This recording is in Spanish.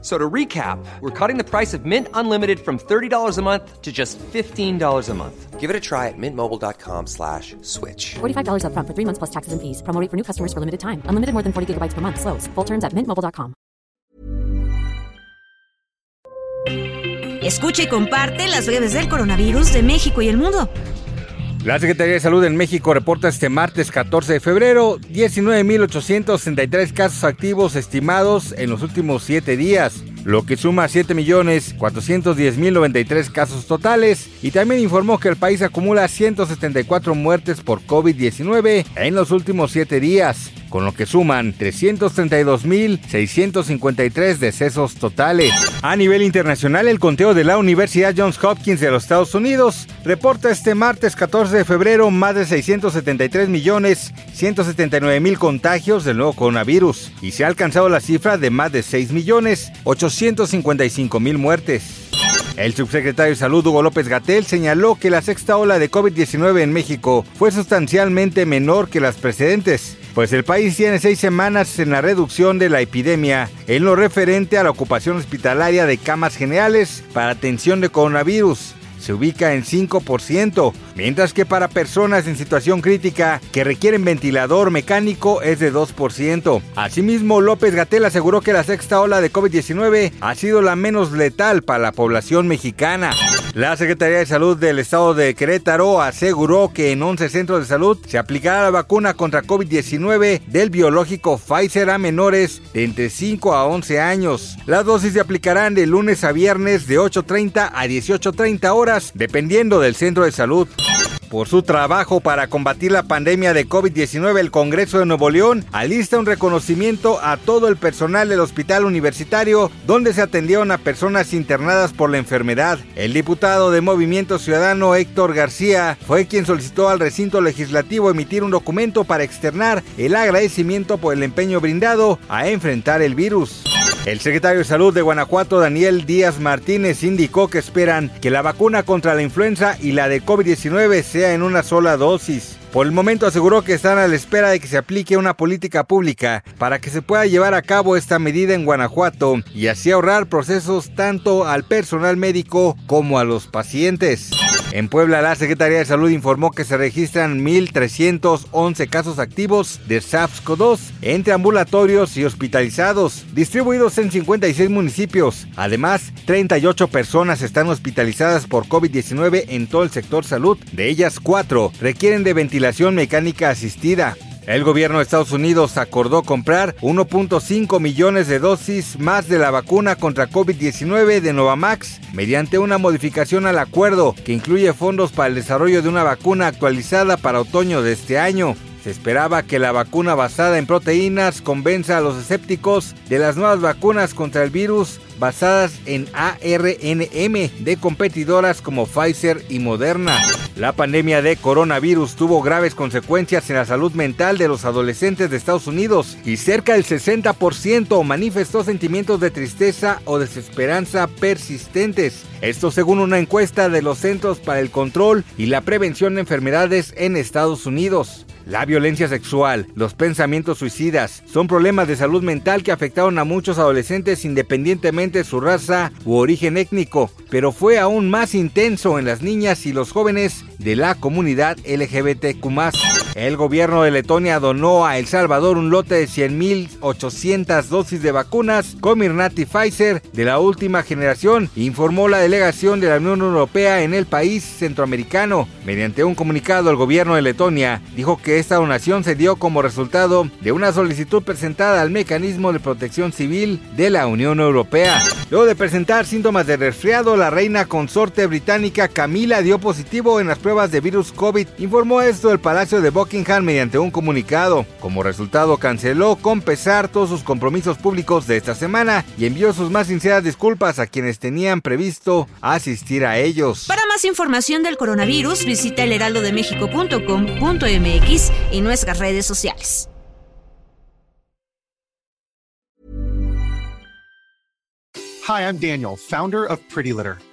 So to recap, we're cutting the price of Mint Unlimited from $30 a month to just $15 a month. Give it a try at mintmobile.com/switch. $45 up front for 3 months plus taxes and fees. Promo rate for new customers for limited time. Unlimited more than 40 gigabytes per month. Slows full terms at mintmobile.com. Escucha y comparte las breves del coronavirus de México y el mundo. La Secretaría de Salud en México reporta este martes 14 de febrero 19.863 casos activos estimados en los últimos 7 días, lo que suma 7.410.093 casos totales, y también informó que el país acumula 174 muertes por COVID-19 en los últimos 7 días, con lo que suman 332.653 decesos totales. A nivel internacional, el conteo de la Universidad Johns Hopkins de los Estados Unidos reporta este martes 14 de febrero más de 673.179.000 contagios del nuevo coronavirus, y se ha alcanzado la cifra de más de 6.855.000 muertes. El subsecretario de Salud, Hugo López-Gatell, señaló que la sexta ola de COVID-19 en México fue sustancialmente menor que las precedentes, pues el país tiene 6 semanas en la reducción de la epidemia en lo referente a la ocupación hospitalaria de camas generales para atención de coronavirus. Se ubica en 5%, mientras que para personas en situación crítica que requieren ventilador mecánico es de 2%. Asimismo, López-Gatell aseguró que la sexta ola de COVID-19 ha sido la menos letal para la población mexicana. La Secretaría de Salud del Estado de Querétaro aseguró que en 11 centros de salud se aplicará la vacuna contra COVID-19 del biológico Pfizer a menores de entre 5 a 11 años. Las dosis se aplicarán de lunes a viernes de 8:30 a 18:30 horas, dependiendo del centro de salud. Por su trabajo para combatir la pandemia de COVID-19, el Congreso de Nuevo León alista un reconocimiento a todo el personal del Hospital Universitario, donde se atendieron a personas internadas por la enfermedad. El diputado de Movimiento Ciudadano, Héctor García, fue quien solicitó al recinto legislativo emitir un documento para externar el agradecimiento por el empeño brindado a enfrentar el virus. El secretario de Salud de Guanajuato, Daniel Díaz Martínez, indicó que esperan que la vacuna contra la influenza y la de COVID-19 sea en una sola dosis. Por el momento aseguró que están a la espera de que se aplique una política pública para que se pueda llevar a cabo esta medida en Guanajuato y así ahorrar procesos tanto al personal médico como a los pacientes. En Puebla, la Secretaría de Salud informó que se registran 1.311 casos activos de SARS-CoV-2 entre ambulatorios y hospitalizados, distribuidos en 56 municipios. Además, 38 personas están hospitalizadas por COVID-19 en todo el sector salud. De ellas, 4 requieren de ventilación mecánica asistida. El gobierno de Estados Unidos acordó comprar 1.5 millones de dosis más de la vacuna contra COVID-19 de Novavax mediante una modificación al acuerdo que incluye fondos para el desarrollo de una vacuna actualizada para otoño de este año. Se esperaba que la vacuna basada en proteínas convenza a los escépticos de las nuevas vacunas contra el virus basadas en ARNm de competidoras como Pfizer y Moderna. La pandemia de coronavirus tuvo graves consecuencias en la salud mental de los adolescentes de Estados Unidos y cerca del 60% manifestó sentimientos de tristeza o desesperanza persistentes. Esto según una encuesta de los Centros para el Control y la Prevención de Enfermedades en Estados Unidos. La violencia sexual, los pensamientos suicidas, son problemas de salud mental que afectaron a muchos adolescentes independientemente de su raza u origen étnico, pero fue aún más intenso en las niñas y los jóvenes de la comunidad LGBTQ+. El gobierno de Letonia donó a El Salvador un lote de 100.800 dosis de vacunas Comirnaty Pfizer de la última generación, informó la delegación de la Unión Europea en el país centroamericano. Mediante un comunicado, el gobierno de Letonia dijo que esta donación se dio como resultado de una solicitud presentada al Mecanismo de Protección Civil de la Unión Europea. Luego de presentar síntomas de resfriado, la reina consorte británica Camila dio positivo en las pruebas de virus COVID, informó esto el Palacio de Buckingham mediante un comunicado. Como resultado, canceló con pesar todos sus compromisos públicos de esta semana y envió sus más sinceras disculpas a quienes tenían previsto asistir a ellos. Para más información del coronavirus, visita elheraldodemexico.com.mx y nuestras redes sociales. Hi, I'm Daniel, founder of Pretty Litter.